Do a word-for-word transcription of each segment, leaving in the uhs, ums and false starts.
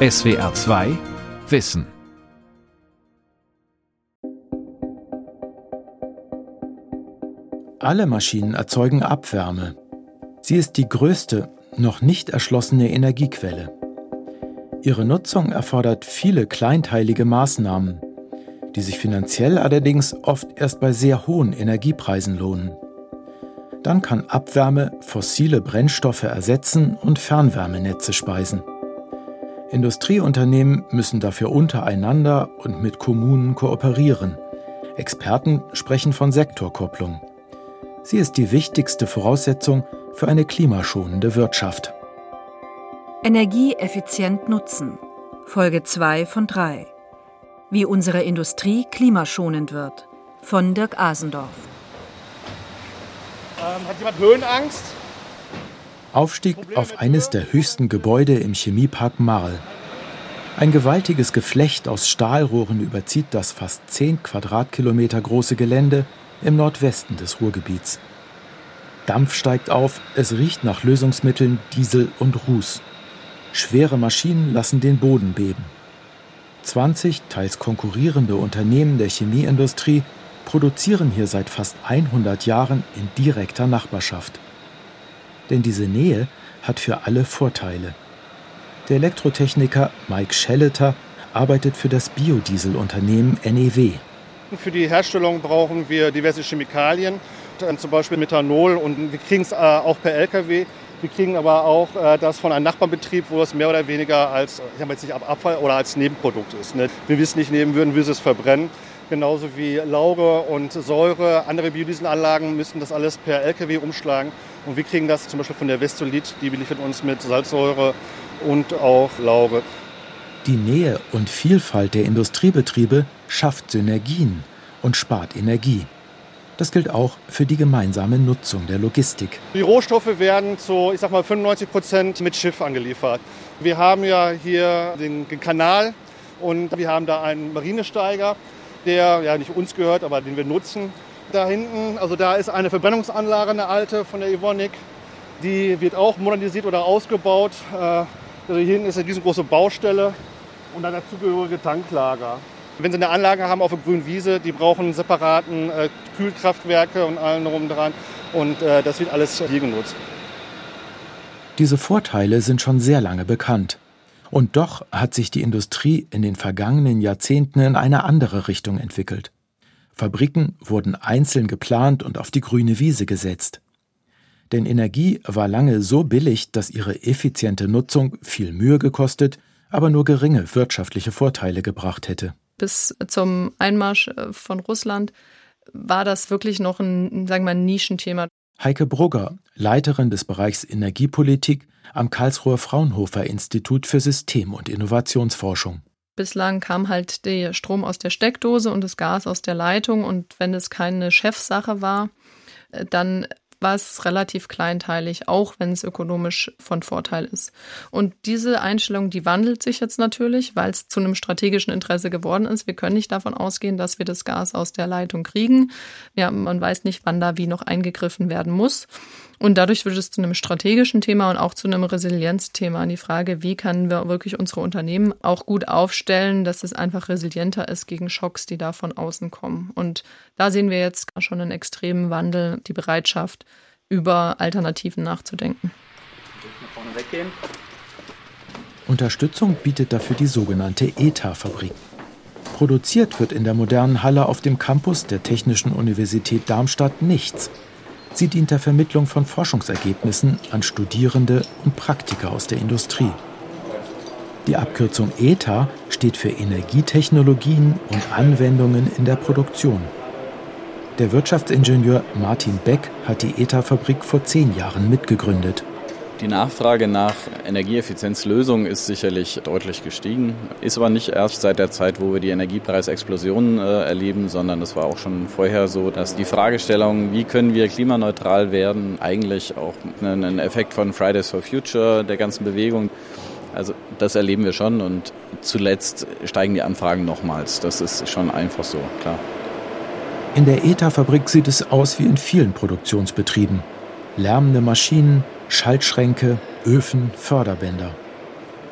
S W R zwei Wissen. Alle Maschinen erzeugen Abwärme. Sie ist die größte, noch nicht erschlossene Energiequelle. Ihre Nutzung erfordert viele kleinteilige Maßnahmen, die sich finanziell allerdings oft erst bei sehr hohen Energiepreisen lohnen. Dann kann Abwärme fossile Brennstoffe ersetzen und Fernwärmenetze speisen. Industrieunternehmen müssen dafür untereinander und mit Kommunen kooperieren. Experten sprechen von Sektorkopplung. Sie ist die wichtigste Voraussetzung für eine klimaschonende Wirtschaft. Energieeffizient nutzen. Folge zwei von drei. Wie unsere Industrie klimaschonend wird. Von Dirk Asendorf. Ähm, hat jemand Höhenangst? Aufstieg auf eines der höchsten Gebäude im Chemiepark Marl. Ein gewaltiges Geflecht aus Stahlrohren überzieht das fast zehn Quadratkilometer große Gelände im Nordwesten des Ruhrgebiets. Dampf steigt auf, es riecht nach Lösungsmitteln, Diesel und Ruß. Schwere Maschinen lassen den Boden beben. zwanzig teils konkurrierende Unternehmen der Chemieindustrie produzieren hier seit fast hundert Jahren in direkter Nachbarschaft. Denn diese Nähe hat für alle Vorteile. Der Elektrotechniker Mike Schelleter arbeitet für das Biodieselunternehmen N E W. Für die Herstellung brauchen wir diverse Chemikalien, zum Beispiel Methanol, und wir kriegen es auch per L K W. Wir kriegen aber auch das von einem Nachbarbetrieb, wo es mehr oder weniger als, ich habe jetzt nicht Abfall oder als Nebenprodukt ist. Wenn wir es nicht nehmen würden, würde es verbrennen. Genauso wie Lauge und Säure, andere Biodieselanlagen müssen das alles per L K W umschlagen. Und wir kriegen das zum Beispiel von der Westsolid, die beliefert uns mit Salzsäure und auch Lauge. Die Nähe und Vielfalt der Industriebetriebe schafft Synergien und spart Energie. Das gilt auch für die gemeinsame Nutzung der Logistik. Die Rohstoffe werden zu, ich sag mal, fünfundneunzig Prozent mit Schiff angeliefert. Wir haben ja hier den Kanal und wir haben da einen Marinesteiger, der ja nicht uns gehört, aber den wir nutzen. Da hinten, also da ist eine Verbrennungsanlage, eine alte von der Evonik. Die wird auch modernisiert oder ausgebaut. Also hier hinten ist eine riesengroße Baustelle und dann dazugehörige Tanklager. Wenn Sie eine Anlage haben auf der grünen Wiese, die brauchen separaten äh, Kühlkraftwerke und allen drum dran. Und äh, das wird alles hier genutzt. Diese Vorteile sind schon sehr lange bekannt. Und doch hat sich die Industrie in den vergangenen Jahrzehnten in eine andere Richtung entwickelt. Fabriken wurden einzeln geplant und auf die grüne Wiese gesetzt. Denn Energie war lange so billig, dass ihre effiziente Nutzung viel Mühe gekostet, aber nur geringe wirtschaftliche Vorteile gebracht hätte. Bis zum Einmarsch von Russland war das wirklich noch ein, sagen wir mal, ein Nischenthema. Heike Brugger, Leiterin des Bereichs Energiepolitik am Karlsruher Fraunhofer Institut für System- und Innovationsforschung. Bislang kam halt der Strom aus der Steckdose und das Gas aus der Leitung. Und wenn es keine Chefsache war, dann war es relativ kleinteilig, auch wenn es ökonomisch von Vorteil ist. Und diese Einstellung, die wandelt sich jetzt natürlich, weil es zu einem strategischen Interesse geworden ist. Wir können nicht davon ausgehen, dass wir das Gas aus der Leitung kriegen. Ja, man weiß nicht, wann da wie noch eingegriffen werden muss. Und dadurch wird es zu einem strategischen Thema und auch zu einem Resilienzthema. Die Frage, wie können wir wirklich unsere Unternehmen auch gut aufstellen, dass es einfach resilienter ist gegen Schocks, die da von außen kommen. Und da sehen wir jetzt schon einen extremen Wandel, die Bereitschaft, über Alternativen nachzudenken. Unterstützung bietet dafür die sogenannte E T A-Fabrik. Produziert wird in der modernen Halle auf dem Campus der Technischen Universität Darmstadt nichts. Sie dient der Vermittlung von Forschungsergebnissen an Studierende und Praktiker aus der Industrie. Die Abkürzung E T A steht für Energietechnologien und Anwendungen in der Produktion. Der Wirtschaftsingenieur Martin Beck hat die E T A-Fabrik vor zehn Jahren mitgegründet. Die Nachfrage nach Energieeffizienzlösungen ist sicherlich deutlich gestiegen, ist aber nicht erst seit der Zeit, wo wir die Energiepreisexplosion äh, erleben, sondern das war auch schon vorher so, dass die Fragestellung, wie können wir klimaneutral werden, eigentlich auch einen Effekt von Fridays for Future, der ganzen Bewegung, also das erleben wir schon, und zuletzt steigen die Anfragen nochmals. Das ist schon einfach so, klar. In der E T A-Fabrik sieht es aus wie in vielen Produktionsbetrieben. Lärmende Maschinen, Schaltschränke, Öfen, Förderbänder.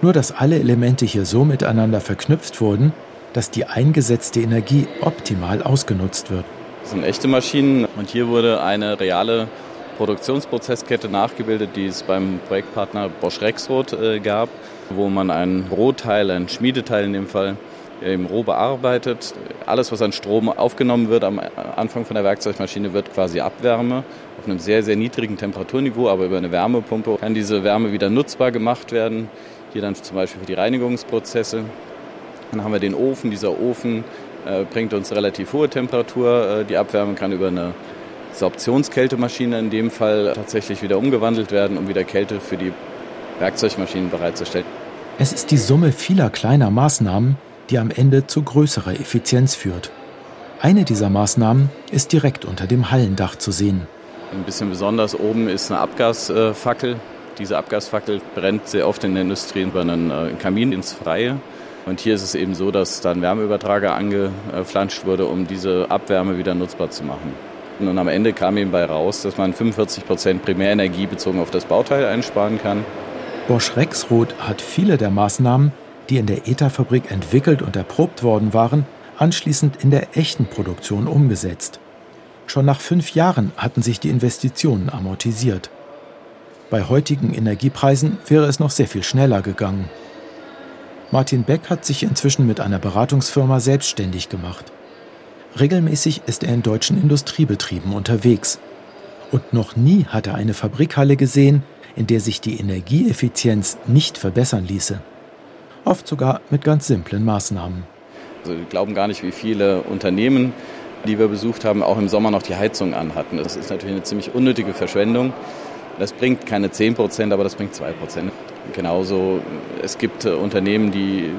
nur dass alle Elemente hier so miteinander verknüpft wurden, dass die eingesetzte Energie optimal ausgenutzt wird. Das sind echte Maschinen und hier wurde eine reale Produktionsprozesskette nachgebildet, die es beim Projektpartner Bosch Rexroth äh, gab, wo man einen Rohteil, einen Schmiedeteil in dem Fall, eben roh bearbeitet. Alles, was an Strom aufgenommen wird am Anfang von der Werkzeugmaschine, wird quasi Abwärme auf einem sehr, sehr niedrigen Temperaturniveau, aber über eine Wärmepumpe kann diese Wärme wieder nutzbar gemacht werden. Hier dann zum Beispiel für die Reinigungsprozesse. Dann haben wir den Ofen. Dieser Ofen äh, bringt uns relativ hohe Temperatur. Äh, die Abwärme kann über eine Sorptionskältemaschine in dem Fall tatsächlich wieder umgewandelt werden, um wieder Kälte für die Werkzeugmaschinen bereitzustellen. Es ist die Summe vieler kleiner Maßnahmen, die am Ende zu größerer Effizienz führt. Eine dieser Maßnahmen ist direkt unter dem Hallendach zu sehen. Ein bisschen besonders oben ist eine Abgasfackel. Diese Abgasfackel brennt sehr oft in der Industrie über einen Kamin ins Freie. Und hier ist es eben so, dass da ein Wärmeübertrager angeflanscht wurde, um diese Abwärme wieder nutzbar zu machen. Und am Ende kam eben bei raus, dass man fünfundvierzig Prozent Primärenergie bezogen auf das Bauteil einsparen kann. Bosch Rexroth hat viele der Maßnahmen, die in der E T A-Fabrik entwickelt und erprobt worden waren, anschließend in der echten Produktion umgesetzt. Schon nach fünf Jahren hatten sich die Investitionen amortisiert. Bei heutigen Energiepreisen wäre es noch sehr viel schneller gegangen. Martin Beck hat sich inzwischen mit einer Beratungsfirma selbstständig gemacht. Regelmäßig ist er in deutschen Industriebetrieben unterwegs. Und noch nie hat er eine Fabrikhalle gesehen, in der sich die Energieeffizienz nicht verbessern ließe. Oft sogar mit ganz simplen Maßnahmen. Also wir glauben gar nicht, wie viele Unternehmen, die wir besucht haben, auch im Sommer noch die Heizung anhatten. Das ist natürlich eine ziemlich unnötige Verschwendung. Das bringt keine zehn Prozent, aber das bringt zwei Prozent. Genauso, es gibt Unternehmen, die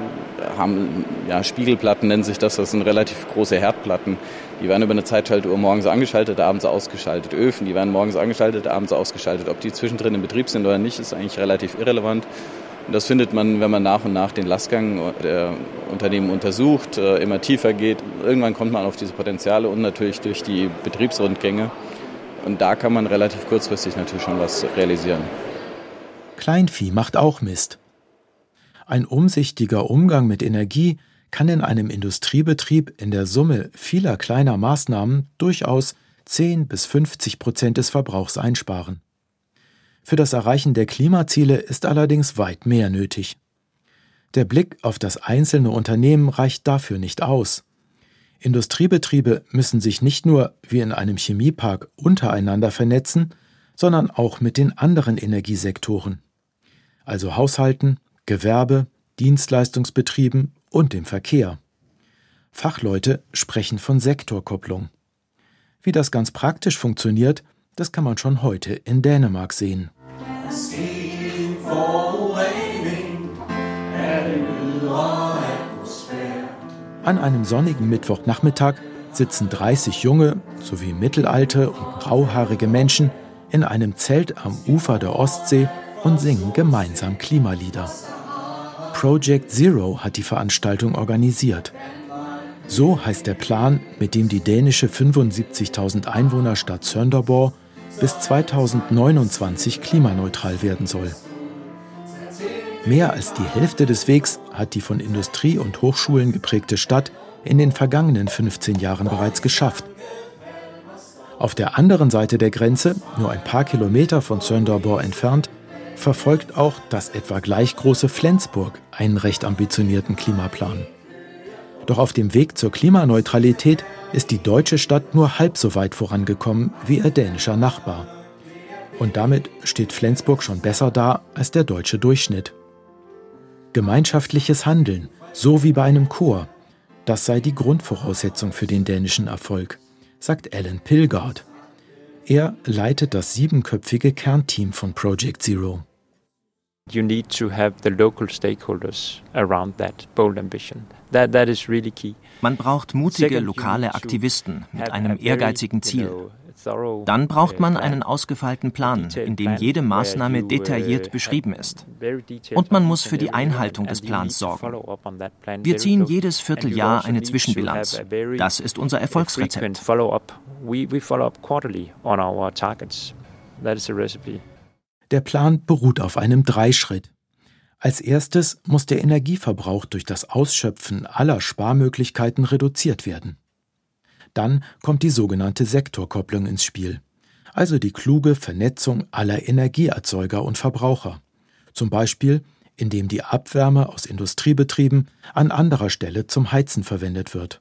haben ja, Spiegelplatten, nennen sich das, das sind relativ große Herdplatten. Die werden über eine Zeitschaltuhr morgens angeschaltet, abends ausgeschaltet. Öfen, die werden morgens angeschaltet, abends ausgeschaltet. Ob die zwischendrin in Betrieb sind oder nicht, ist eigentlich relativ irrelevant. Das findet man, wenn man nach und nach den Lastgang der Unternehmen untersucht, immer tiefer geht. Irgendwann kommt man auf diese Potenziale und natürlich durch die Betriebsrundgänge. Und da kann man relativ kurzfristig natürlich schon was realisieren. Kleinvieh macht auch Mist. Ein umsichtiger Umgang mit Energie kann in einem Industriebetrieb in der Summe vieler kleiner Maßnahmen durchaus zehn bis fünfzig Prozent des Verbrauchs einsparen. Für das Erreichen der Klimaziele ist allerdings weit mehr nötig. Der Blick auf das einzelne Unternehmen reicht dafür nicht aus. Industriebetriebe müssen sich nicht nur, wie in einem Chemiepark, untereinander vernetzen, sondern auch mit den anderen Energiesektoren, also Haushalten, Gewerbe, Dienstleistungsbetrieben und dem Verkehr. Fachleute sprechen von Sektorkopplung. Wie das ganz praktisch funktioniert, das kann man schon heute in Dänemark sehen. An einem sonnigen Mittwochnachmittag sitzen dreißig junge sowie mittelalte und grauhaarige Menschen in einem Zelt am Ufer der Ostsee und singen gemeinsam Klimalieder. Project Zero hat die Veranstaltung organisiert. So heißt der Plan, mit dem die dänische fünfundsiebzigtausend Einwohnerstadt Sønderborg bis zweitausendneunundzwanzig klimaneutral werden soll. Mehr als die Hälfte des Wegs hat die von Industrie und Hochschulen geprägte Stadt in den vergangenen fünfzehn Jahren bereits geschafft. Auf der anderen Seite der Grenze, nur ein paar Kilometer von Sønderborg entfernt, verfolgt auch das etwa gleich große Flensburg einen recht ambitionierten Klimaplan. Doch auf dem Weg zur Klimaneutralität ist die deutsche Stadt nur halb so weit vorangekommen wie ihr dänischer Nachbar. Und damit steht Flensburg schon besser da als der deutsche Durchschnitt. Gemeinschaftliches Handeln, so wie bei einem Chor, das sei die Grundvoraussetzung für den dänischen Erfolg, sagt Allan Pilgaard. Er leitet das siebenköpfige Kernteam von Project Zero. You need to have the local stakeholders around that bold ambition. That, that is really key. Man braucht mutige lokale Aktivisten mit einem ehrgeizigen Ziel. Dann braucht man einen ausgefeilten Plan, in dem jede Maßnahme detailliert beschrieben ist. Und man muss für die Einhaltung des Plans sorgen. Wir ziehen jedes Vierteljahr eine Zwischenbilanz. Das ist unser Erfolgsrezept. Der Plan beruht auf einem Dreischritt. Als erstes muss der Energieverbrauch durch das Ausschöpfen aller Sparmöglichkeiten reduziert werden. Dann kommt die sogenannte Sektorkopplung ins Spiel, also die kluge Vernetzung aller Energieerzeuger und Verbraucher, zum Beispiel indem die Abwärme aus Industriebetrieben an anderer Stelle zum Heizen verwendet wird.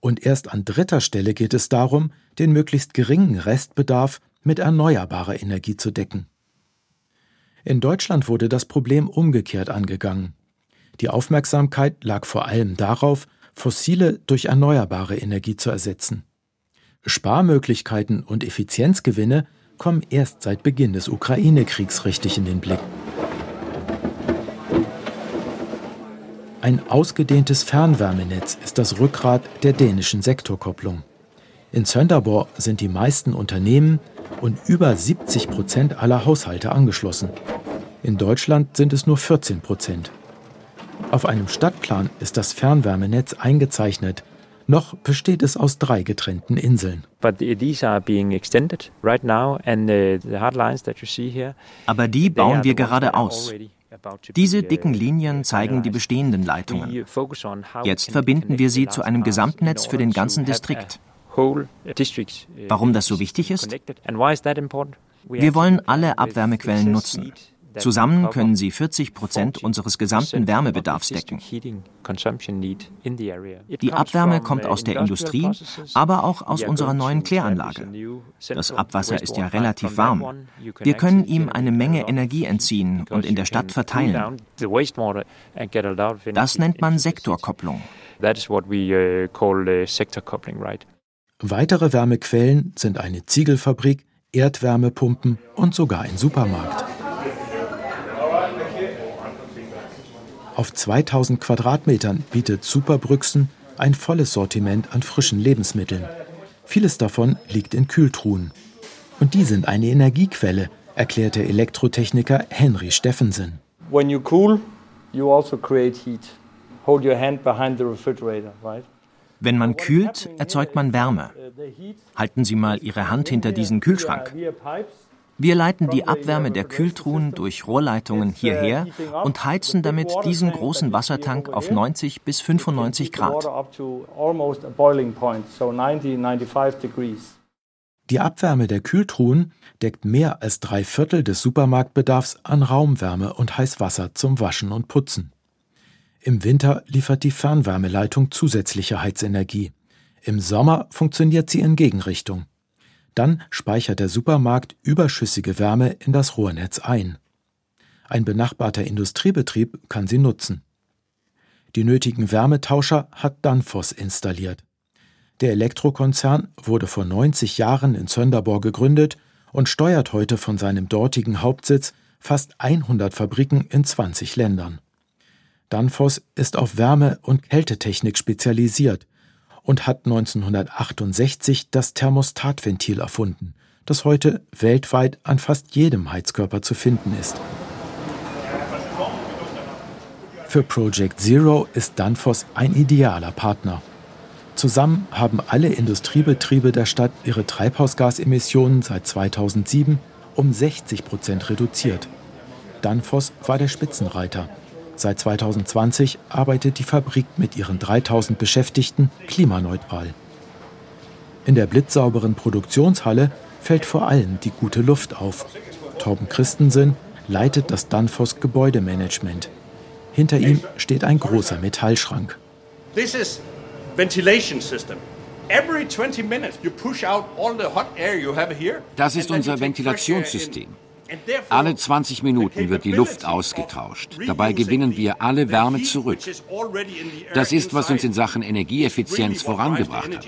Und erst an dritter Stelle geht es darum, den möglichst geringen Restbedarf mit erneuerbarer Energie zu decken. In Deutschland wurde das Problem umgekehrt angegangen. Die Aufmerksamkeit lag vor allem darauf, fossile durch erneuerbare Energie zu ersetzen. Sparmöglichkeiten und Effizienzgewinne kommen erst seit Beginn des Ukraine-Kriegs richtig in den Blick. Ein ausgedehntes Fernwärmenetz ist das Rückgrat der dänischen Sektorkopplung. In Sønderborg sind die meisten Unternehmen und über siebzig Prozent aller Haushalte angeschlossen. In Deutschland sind es nur vierzehn Prozent. Auf einem Stadtplan ist das Fernwärmenetz eingezeichnet. Noch besteht es aus drei getrennten Inseln. Aber die bauen wir gerade aus. Diese dicken Linien zeigen die bestehenden Leitungen. Jetzt verbinden wir sie zu einem Gesamtnetz für den ganzen Distrikt. Warum das so wichtig ist? Wir wollen alle Abwärmequellen nutzen. Zusammen können sie vierzig Prozent unseres gesamten Wärmebedarfs decken. Die Abwärme kommt aus der Industrie, aber auch aus unserer neuen Kläranlage. Das Abwasser ist ja relativ warm. Wir können ihm eine Menge Energie entziehen und in der Stadt verteilen. Das nennt man Sektorkopplung. Weitere Wärmequellen sind eine Ziegelfabrik, Erdwärmepumpen und sogar ein Supermarkt. Auf zweitausend Quadratmetern bietet Superbrüxen ein volles Sortiment an frischen Lebensmitteln. Vieles davon liegt in Kühltruhen. Und die sind eine Energiequelle, erklärt der Elektrotechniker Henry Steffensen. When you cool, you also create heat. Hold your hand behind the refrigerator, right? Wenn man kühlt, erzeugt man Wärme. Halten Sie mal Ihre Hand hinter diesen Kühlschrank. Wir leiten die Abwärme der Kühltruhen durch Rohrleitungen hierher und heizen damit diesen großen Wassertank auf neunzig bis fünfundneunzig Grad. Die Abwärme der Kühltruhen deckt mehr als drei Viertel des Supermarktbedarfs an Raumwärme und Heißwasser zum Waschen und Putzen. Im Winter liefert die Fernwärmeleitung zusätzliche Heizenergie. Im Sommer funktioniert sie in Gegenrichtung. Dann speichert der Supermarkt überschüssige Wärme in das Rohrnetz ein. Ein benachbarter Industriebetrieb kann sie nutzen. Die nötigen Wärmetauscher hat Danfoss installiert. Der Elektrokonzern wurde vor neunzig Jahren in Sønderborg gegründet und steuert heute von seinem dortigen Hauptsitz fast hundert Fabriken in zwanzig Ländern. Danfoss ist auf Wärme- und Kältetechnik spezialisiert und hat neunzehnhundertachtundsechzig das Thermostatventil erfunden, das heute weltweit an fast jedem Heizkörper zu finden ist. Für Project Zero ist Danfoss ein idealer Partner. Zusammen haben alle Industriebetriebe der Stadt ihre Treibhausgasemissionen seit zweitausendsieben um sechzig Prozent reduziert. Danfoss war der Spitzenreiter. Seit zweitausendzwanzig arbeitet die Fabrik mit ihren dreitausend Beschäftigten klimaneutral. In der blitzsauberen Produktionshalle fällt vor allem die gute Luft auf. Torben Christensen leitet das Danfoss Gebäudemanagement. Hinter ihm steht ein großer Metallschrank. This is ventilation system. Every twenty minutes you push out all the hot air you have here. Das ist unser Ventilationssystem. Alle zwanzig Minuten wird die Luft ausgetauscht. Dabei gewinnen wir alle Wärme zurück. Das ist, was uns in Sachen Energieeffizienz vorangebracht hat.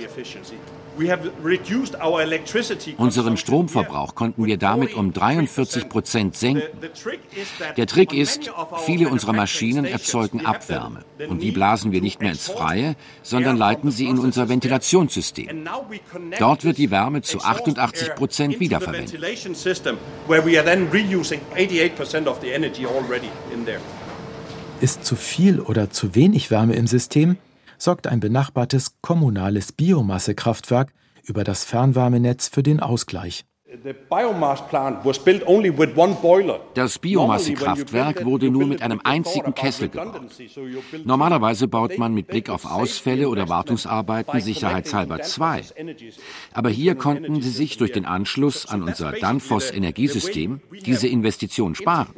Unseren Stromverbrauch konnten wir damit um dreiundvierzig Prozent senken. Der Trick ist, viele unserer Maschinen erzeugen Abwärme. Und die blasen wir nicht mehr ins Freie, sondern leiten sie in unser Ventilationssystem. Dort wird die Wärme zu achtundachtzig Prozent wiederverwendet. Ist zu viel oder zu wenig Wärme im System, sorgt ein benachbartes kommunales Biomassekraftwerk über das Fernwärmenetz für den Ausgleich. Das Biomassekraftwerk wurde nur mit einem einzigen Kessel gebaut. Normalerweise baut man mit Blick auf Ausfälle oder Wartungsarbeiten sicherheitshalber zwei. Aber hier konnten sie sich durch den Anschluss an unser Danfoss-Energiesystem diese Investition sparen.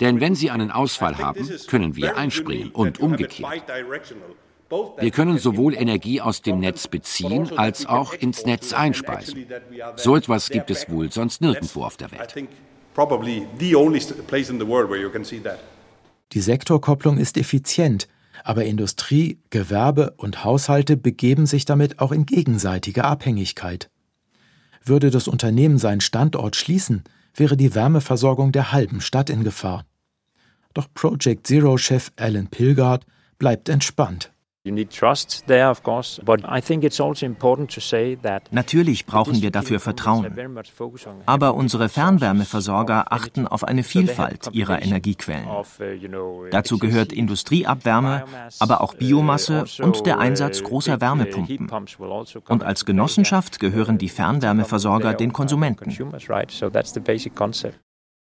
Denn wenn sie einen Ausfall haben, können wir einspringen und umgekehrt. Wir können sowohl Energie aus dem Netz beziehen, als auch ins Netz einspeisen. So etwas gibt es wohl sonst nirgendwo auf der Welt. Die Sektorkopplung ist effizient, aber Industrie, Gewerbe und Haushalte begeben sich damit auch in gegenseitige Abhängigkeit. Würde das Unternehmen seinen Standort schließen, wäre die Wärmeversorgung der halben Stadt in Gefahr. Doch Project Zero-Chef Allan Pilgaard bleibt entspannt. Natürlich brauchen wir dafür Vertrauen. Aber unsere Fernwärmeversorger achten auf eine Vielfalt ihrer Energiequellen. Dazu gehört Industrieabwärme, aber auch Biomasse und der Einsatz großer Wärmepumpen. Und als Genossenschaft gehören die Fernwärmeversorger den Konsumenten.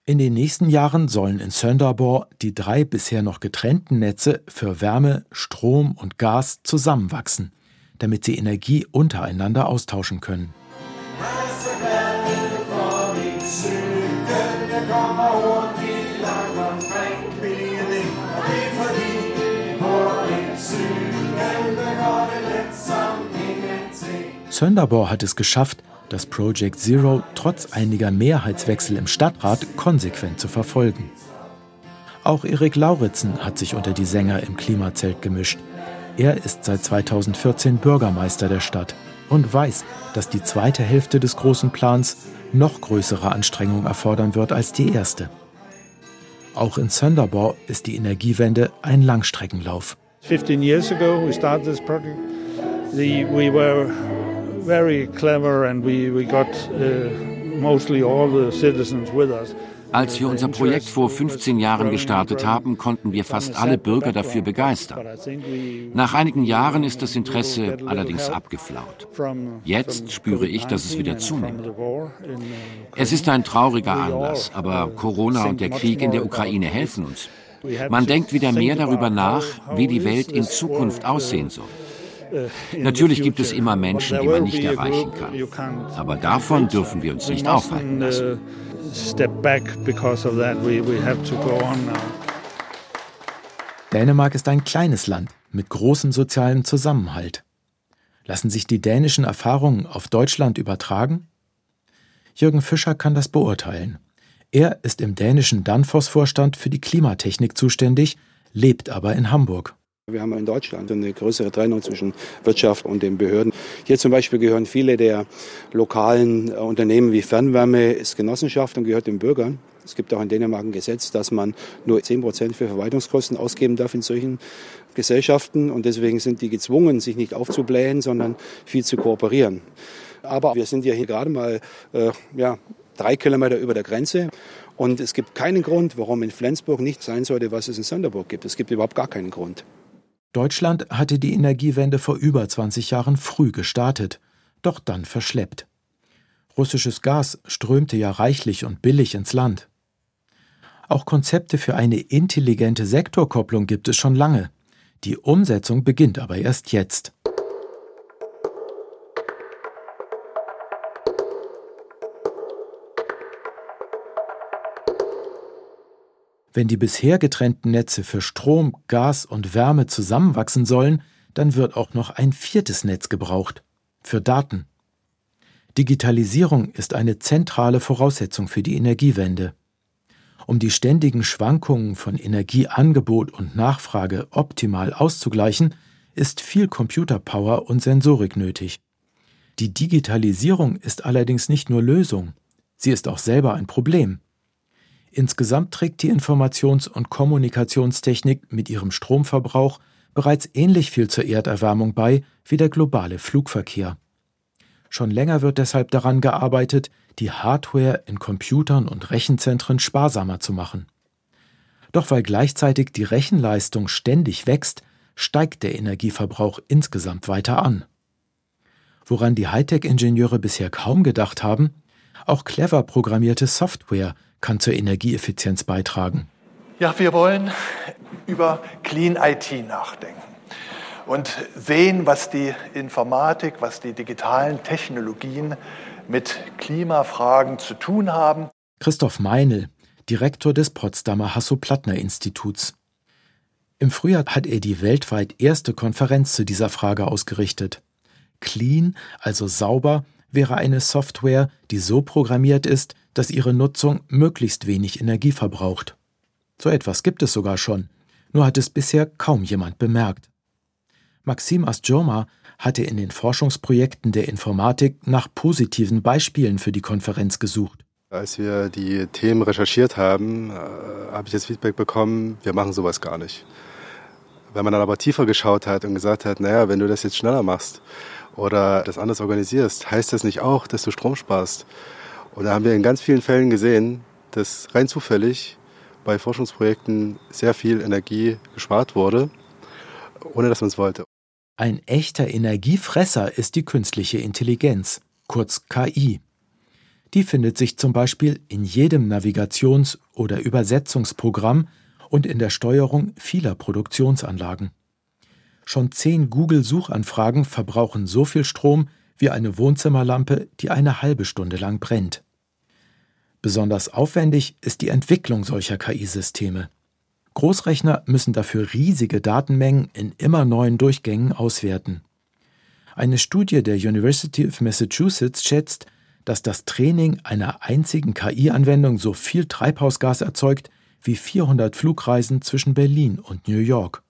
In den nächsten Jahren sollen in Sønderborg die drei bisher noch getrennten Netze für Wärme, Strom und Gas zusammenwachsen, damit sie Energie untereinander austauschen können. Sønderborg hat es geschafft, das Project Zero trotz einiger Mehrheitswechsel im Stadtrat konsequent zu verfolgen. Auch Erik Lauritzen hat sich unter die Sänger im Klimazelt gemischt. Er ist seit zweitausendvierzehn Bürgermeister der Stadt und weiß, dass die zweite Hälfte des großen Plans noch größere Anstrengungen erfordern wird als die erste. Auch in Sønderborg ist die Energiewende ein Langstreckenlauf. fifteen years ago we started this project. The, we were very clever and we we got uh, mostly all the citizens with us. Als wir unser Projekt vor fünfzehn Jahren gestartet haben, konnten wir fast alle Bürger dafür begeistern. Nach einigen Jahren ist das Interesse allerdings abgeflaut. Jetzt spüre ich, dass es wieder zunimmt. Es ist ein trauriger Anlass, aber Corona und der Krieg in der Ukraine helfen uns. Man denkt wieder mehr darüber nach, wie die Welt in Zukunft aussehen soll. Natürlich gibt es immer Menschen, die man nicht erreichen kann. Aber davon dürfen wir uns nicht aufhalten lassen. Dänemark ist ein kleines Land mit großem sozialem Zusammenhalt. Lassen sich die dänischen Erfahrungen auf Deutschland übertragen? Jürgen Fischer kann das beurteilen. Er ist im dänischen Danfoss-Vorstand für die Klimatechnik zuständig, lebt aber in Hamburg. Wir haben in Deutschland eine größere Trennung zwischen Wirtschaft und den Behörden. Hier zum Beispiel gehören viele der lokalen Unternehmen wie Fernwärme, ist Genossenschaft und gehört den Bürgern. Es gibt auch in Dänemark ein Gesetz, dass man nur zehn Prozent für Verwaltungskosten ausgeben darf in solchen Gesellschaften. Und deswegen sind die gezwungen, sich nicht aufzublähen, sondern viel zu kooperieren. Aber wir sind ja hier gerade mal äh, ja, drei Kilometer über der Grenze. Und es gibt keinen Grund, warum in Flensburg nicht sein sollte, was es in Sønderborg gibt. Es gibt überhaupt gar keinen Grund. Deutschland hatte die Energiewende vor über zwanzig Jahren früh gestartet, doch dann verschleppt. Russisches Gas strömte ja reichlich und billig ins Land. Auch Konzepte für eine intelligente Sektorkopplung gibt es schon lange. Die Umsetzung beginnt aber erst jetzt. Wenn die bisher getrennten Netze für Strom, Gas und Wärme zusammenwachsen sollen, dann wird auch noch ein viertes Netz gebraucht – für Daten. Digitalisierung ist eine zentrale Voraussetzung für die Energiewende. Um die ständigen Schwankungen von Energieangebot und Nachfrage optimal auszugleichen, ist viel Computerpower und Sensorik nötig. Die Digitalisierung ist allerdings nicht nur Lösung, sie ist auch selber ein Problem. Insgesamt trägt die Informations- und Kommunikationstechnik mit ihrem Stromverbrauch bereits ähnlich viel zur Erderwärmung bei wie der globale Flugverkehr. Schon länger wird deshalb daran gearbeitet, die Hardware in Computern und Rechenzentren sparsamer zu machen. Doch weil gleichzeitig die Rechenleistung ständig wächst, steigt der Energieverbrauch insgesamt weiter an. Woran die Hightech-Ingenieure bisher kaum gedacht haben, Auch clever programmierte Software kann zur Energieeffizienz beitragen. Ja, wir wollen über Clean I T nachdenken und sehen, was die Informatik, was die digitalen Technologien mit Klimafragen zu tun haben. Christoph Meinl, Direktor des Potsdamer Hasso-Plattner-Instituts. Im Frühjahr hat er die weltweit erste Konferenz zu dieser Frage ausgerichtet. Clean, also sauber, wäre eine Software, die so programmiert ist, dass ihre Nutzung möglichst wenig Energie verbraucht. So etwas gibt es sogar schon, nur hat es bisher kaum jemand bemerkt. Maxim Asjoma hatte in den Forschungsprojekten der Informatik nach positiven Beispielen für die Konferenz gesucht. Als wir die Themen recherchiert haben, habe ich das Feedback bekommen, wir machen sowas gar nicht. Wenn man dann aber tiefer geschaut hat und gesagt hat, naja, wenn du das jetzt schneller machst oder das anders organisierst, heißt das nicht auch, dass du Strom sparst? Und da haben wir in ganz vielen Fällen gesehen, dass rein zufällig bei Forschungsprojekten sehr viel Energie gespart wurde, ohne dass man es wollte. Ein echter Energiefresser ist die künstliche Intelligenz, kurz K I. Die findet sich zum Beispiel in jedem Navigations- oder Übersetzungsprogramm und in der Steuerung vieler Produktionsanlagen. Schon zehn Google-Suchanfragen verbrauchen so viel Strom wie eine Wohnzimmerlampe, die eine halbe Stunde lang brennt. Besonders aufwendig ist die Entwicklung solcher K I-Systeme. Großrechner müssen dafür riesige Datenmengen in immer neuen Durchgängen auswerten. Eine Studie der University of Massachusetts schätzt, dass das Training einer einzigen K I-Anwendung so viel Treibhausgas erzeugt wie vierhundert Flugreisen zwischen Berlin und New York.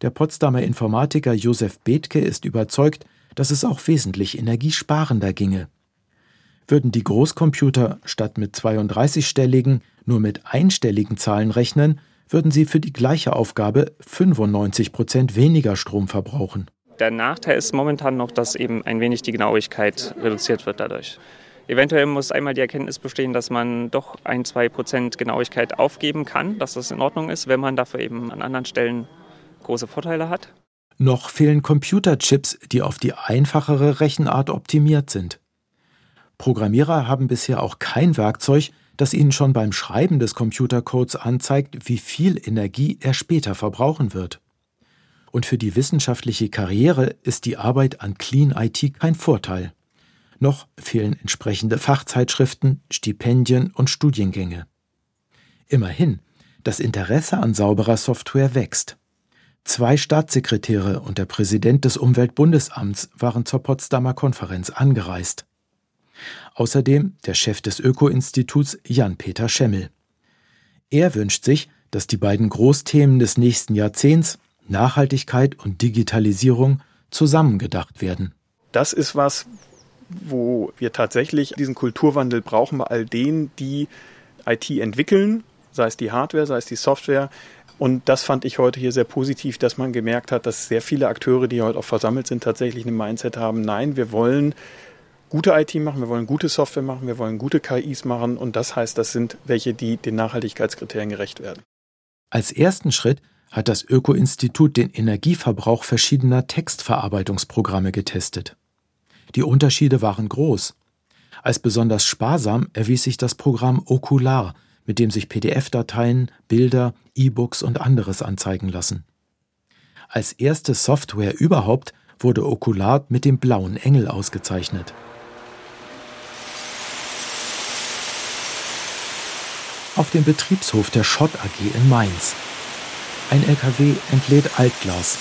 Der Potsdamer Informatiker Josef Bethke ist überzeugt, dass es auch wesentlich energiesparender ginge. Würden die Großcomputer statt mit zweiunddreißigstelligen nur mit einstelligen Zahlen rechnen, würden sie für die gleiche Aufgabe fünfundneunzig Prozent weniger Strom verbrauchen. Der Nachteil ist momentan noch, dass eben ein wenig die Genauigkeit reduziert wird dadurch. Eventuell muss einmal die Erkenntnis bestehen, dass man doch ein, zwei Prozent Genauigkeit aufgeben kann, dass das in Ordnung ist, wenn man dafür eben an anderen Stellen große Vorteile hat. Noch fehlen Computerchips, die auf die einfachere Rechenart optimiert sind. Programmierer haben bisher auch kein Werkzeug, das ihnen schon beim Schreiben des Computercodes anzeigt, wie viel Energie er später verbrauchen wird. Und für die wissenschaftliche Karriere ist die Arbeit an Clean I T kein Vorteil. Noch fehlen entsprechende Fachzeitschriften, Stipendien und Studiengänge. Immerhin, das Interesse an sauberer Software wächst. Zwei Staatssekretäre und der Präsident des Umweltbundesamts waren zur Potsdamer Konferenz angereist. Außerdem der Chef des Öko-Instituts Jan-Peter Schemmel. Er wünscht sich, dass die beiden Großthemen des nächsten Jahrzehnts, Nachhaltigkeit und Digitalisierung, zusammengedacht werden. Das ist was, wo wir tatsächlich diesen Kulturwandel brauchen bei all denen, die I T entwickeln, sei es die Hardware, sei es die Software. Und das fand ich heute hier sehr positiv, dass man gemerkt hat, dass sehr viele Akteure, die heute auch versammelt sind, tatsächlich ein Mindset haben. Nein, wir wollen gute I T machen, wir wollen gute Software machen, wir wollen gute K Is machen. Und das heißt, das sind welche, die den Nachhaltigkeitskriterien gerecht werden. Als ersten Schritt hat das Öko-Institut den Energieverbrauch verschiedener Textverarbeitungsprogramme getestet. Die Unterschiede waren groß. Als besonders sparsam erwies sich das Programm Okular, mit dem sich P D F-Dateien, Bilder, E-Books und anderes anzeigen lassen. Als erste Software überhaupt wurde Okular mit dem blauen Engel ausgezeichnet. Auf dem Betriebshof der Schott A G in Mainz. Ein L K W entlädt Altglas.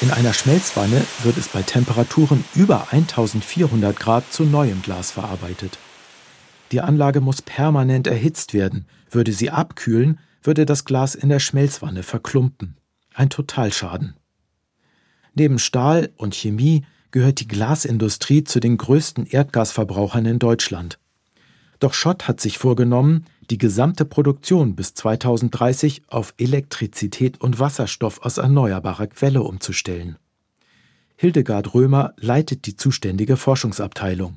In einer Schmelzwanne wird es bei Temperaturen über eintausendvierhundert Grad zu neuem Glas verarbeitet. Die Anlage muss permanent erhitzt werden. Würde sie abkühlen, würde das Glas in der Schmelzwanne verklumpen. Ein Totalschaden. Neben Stahl und Chemie gehört die Glasindustrie zu den größten Erdgasverbrauchern in Deutschland. Doch Schott hat sich vorgenommen, die gesamte Produktion bis zweitausenddreißig auf Elektrizität und Wasserstoff aus erneuerbarer Quelle umzustellen. Hildegard Römer leitet die zuständige Forschungsabteilung.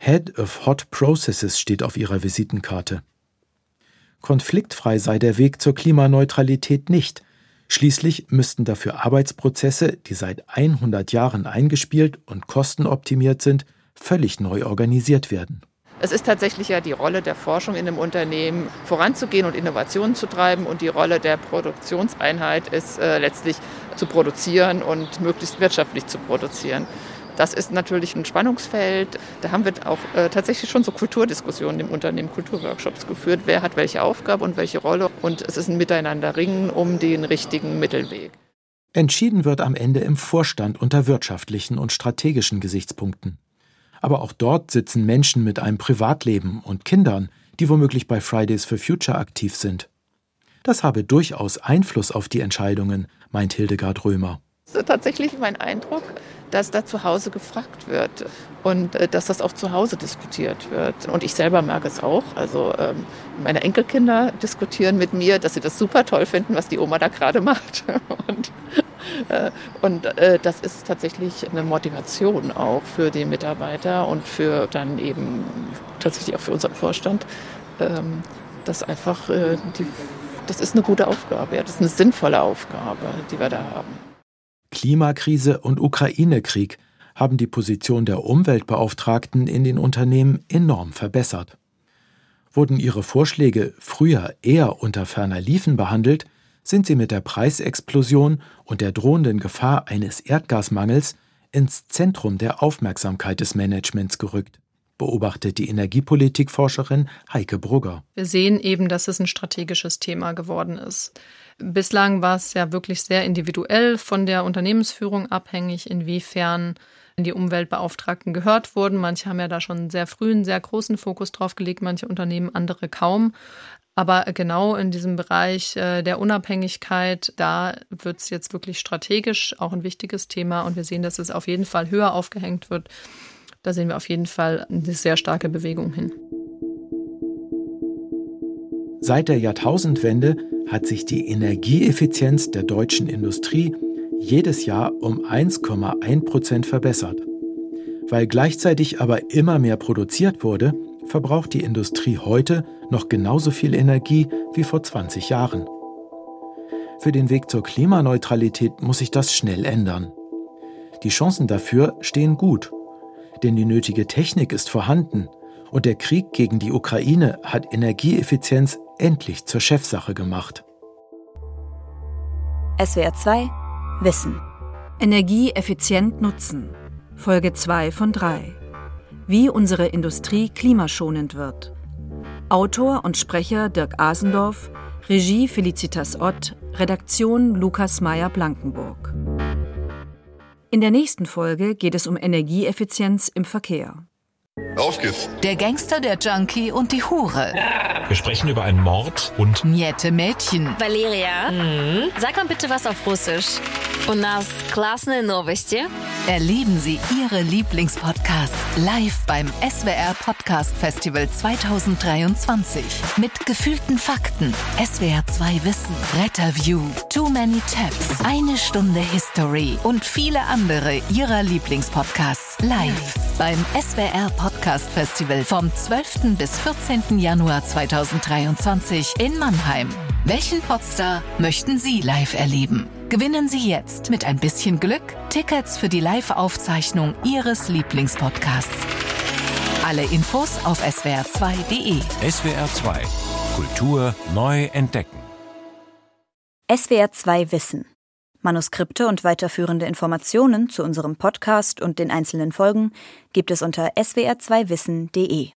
Head of Hot Processes steht auf ihrer Visitenkarte. Konfliktfrei sei der Weg zur Klimaneutralität nicht. Schließlich müssten dafür Arbeitsprozesse, die seit hundert Jahren eingespielt und kostenoptimiert sind, völlig neu organisiert werden. Es ist tatsächlich ja die Rolle der Forschung in einem Unternehmen, voranzugehen und Innovationen zu treiben, und die Rolle der Produktionseinheit ist äh, letztlich zu produzieren und möglichst wirtschaftlich zu produzieren. Das ist natürlich ein Spannungsfeld. Da haben wir auch äh, tatsächlich schon so Kulturdiskussionen im Unternehmen, Kulturworkshops geführt. Wer hat welche Aufgabe und welche Rolle? Und es ist ein Miteinanderringen um den richtigen Mittelweg. Entschieden wird am Ende im Vorstand unter wirtschaftlichen und strategischen Gesichtspunkten. Aber auch dort sitzen Menschen mit einem Privatleben und Kindern, die womöglich bei Fridays for Future aktiv sind. Das habe durchaus Einfluss auf die Entscheidungen, meint Hildegard Römer. Das ist tatsächlich mein Eindruck, dass da zu Hause gefragt wird und dass das auch zu Hause diskutiert wird. Und ich selber mag es auch. Also meine Enkelkinder diskutieren mit mir, dass sie das super toll finden, was die Oma da gerade macht. Und, und das ist tatsächlich eine Motivation auch für die Mitarbeiter und für dann eben tatsächlich auch für unseren Vorstand, dass einfach die, das ist eine gute Aufgabe, das ist eine sinnvolle Aufgabe, die wir da haben. Klimakrise und Ukraine-Krieg haben die Position der Umweltbeauftragten in den Unternehmen enorm verbessert. Wurden ihre Vorschläge früher eher unter ferner Liefen behandelt, sind sie mit der Preisexplosion und der drohenden Gefahr eines Erdgasmangels ins Zentrum der Aufmerksamkeit des Managements gerückt, beobachtet die Energiepolitikforscherin Heike Brugger. Wir sehen eben, dass es ein strategisches Thema geworden ist. Bislang war es ja wirklich sehr individuell von der Unternehmensführung abhängig, inwiefern die Umweltbeauftragten gehört wurden. Manche haben ja da schon sehr früh einen sehr großen Fokus drauf gelegt, manche Unternehmen, andere kaum. Aber genau in diesem Bereich der Unabhängigkeit, da wird es jetzt wirklich strategisch auch ein wichtiges Thema. Und wir sehen, dass es auf jeden Fall höher aufgehängt wird. Da sehen wir auf jeden Fall eine sehr starke Bewegung hin. Seit der Jahrtausendwende hat sich die Energieeffizienz der deutschen Industrie jedes Jahr um eins Komma eins Prozent verbessert. Weil gleichzeitig aber immer mehr produziert wurde, verbraucht die Industrie heute noch genauso viel Energie wie vor zwanzig Jahren. Für den Weg zur Klimaneutralität muss sich das schnell ändern. Die Chancen dafür stehen gut. Denn die nötige Technik ist vorhanden und der Krieg gegen die Ukraine hat Energieeffizienz endlich zur Chefsache gemacht. S W R zwei Wissen. Energie effizient nutzen. Folge zwei von drei. Wie unsere Industrie klimaschonend wird. Autor und Sprecher Dirk Asendorf, Regie Felicitas Ott, Redaktion Lukas Mayer-Blankenburg. In der nächsten Folge geht es um Energieeffizienz im Verkehr. Auf geht's. Der Gangster, der Junkie und die Hure. Wir sprechen über einen Mord und nette Mädchen. Valeria, mhm. Sag mal bitte was auf Russisch. Und nas klasne Novosti. Erleben Sie Ihre Lieblingspodcasts live beim S W R Podcast Festival zwanzig dreiundzwanzig. Mit gefühlten Fakten, S W R zwei Wissen, Retterview, Too Many Tabs, Eine Stunde History und viele andere Ihrer Lieblingspodcasts live beim S W R Podcast Festival vom zwölften bis vierzehnten Januar zweitausenddreiundzwanzig in Mannheim. Welchen Podstar möchten Sie live erleben? Gewinnen Sie jetzt mit ein bisschen Glück Tickets für die Live-Aufzeichnung Ihres Lieblingspodcasts. Alle Infos auf S W R zwei punkt de. S W R zwei. Kultur neu entdecken. S W R zwei Wissen. Manuskripte und weiterführende Informationen zu unserem Podcast und den einzelnen Folgen gibt es unter S W R zwei wissen punkt de.